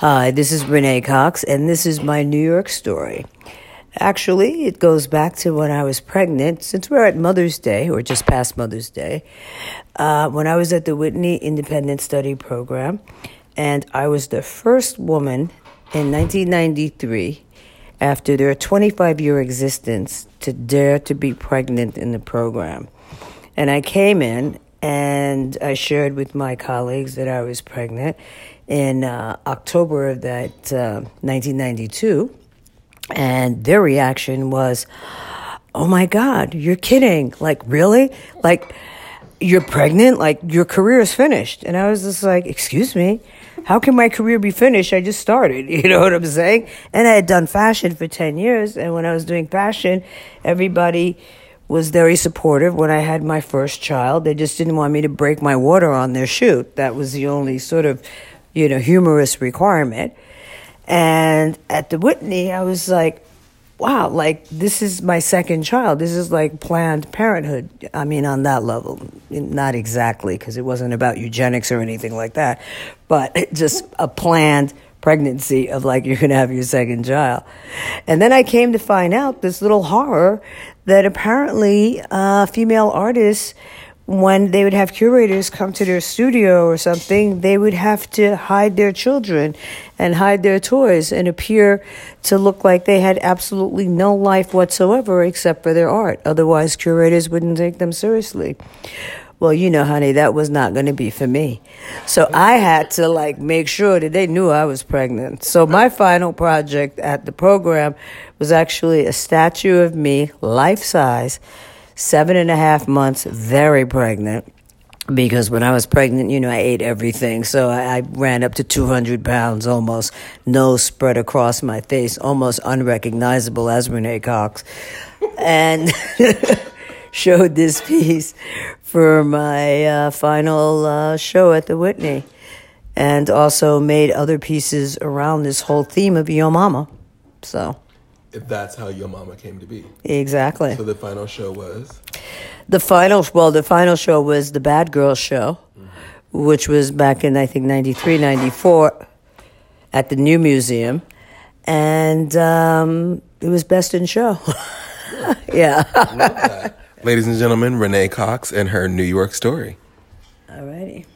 Hi, this is Renee Cox, and this is my New York story. Actually, it goes back to when I was pregnant, since we're at Mother's Day, or just past Mother's Day, when I was at the Whitney Independent Study Program, and I was the first woman in 1993, after their 25-year existence, to dare to be pregnant in the program. And I came in, and I shared with my colleagues that I was pregnant in October of that 1992. And their reaction was, oh my God, you're kidding. Like, really? Like, you're pregnant? Like, your career is finished. And I was just like, excuse me, how can my career be finished? I just started. You know what I'm saying? And I had done fashion for 10 years. And when I was doing fashion, everybody was very supportive. When I had my first child, they just didn't want me to break my water on their shoot. That was the only sort of, you know, humorous requirement. And at the Whitney, I was like, wow, like, this is my second child. This is like Planned Parenthood. I mean, on that level, not exactly, because it wasn't about eugenics or anything like that, but just a planned pregnancy of like, you're going to have your second child. And then I came to find out this little horror that apparently female artists, when they would have curators come to their studio or something, they would have to hide their children and hide their toys and appear to look like they had absolutely no life whatsoever except for their art. Otherwise, curators wouldn't take them seriously. Well, you know, honey, that was not going to be for me. So I had to, like, make sure that they knew I was pregnant. So my final project at the program was actually a statue of me, life-size, 7.5 months, very pregnant. Because when I was pregnant, you know, I ate everything. So I ran up to 200 pounds almost, nose spread across my face, almost unrecognizable as Renee Cox. And showed this piece for my final show at the Whitney, and also made other pieces around this whole theme of Yo Mama. So, if that's how Yo Mama came to be, exactly. So the final show was the final show was the Bad Girls Show, which was back in I think 93, 94 at the New Museum, and it was best in show. Yeah. I love that. Ladies and gentlemen, Renee Cox and her New York story. All righty.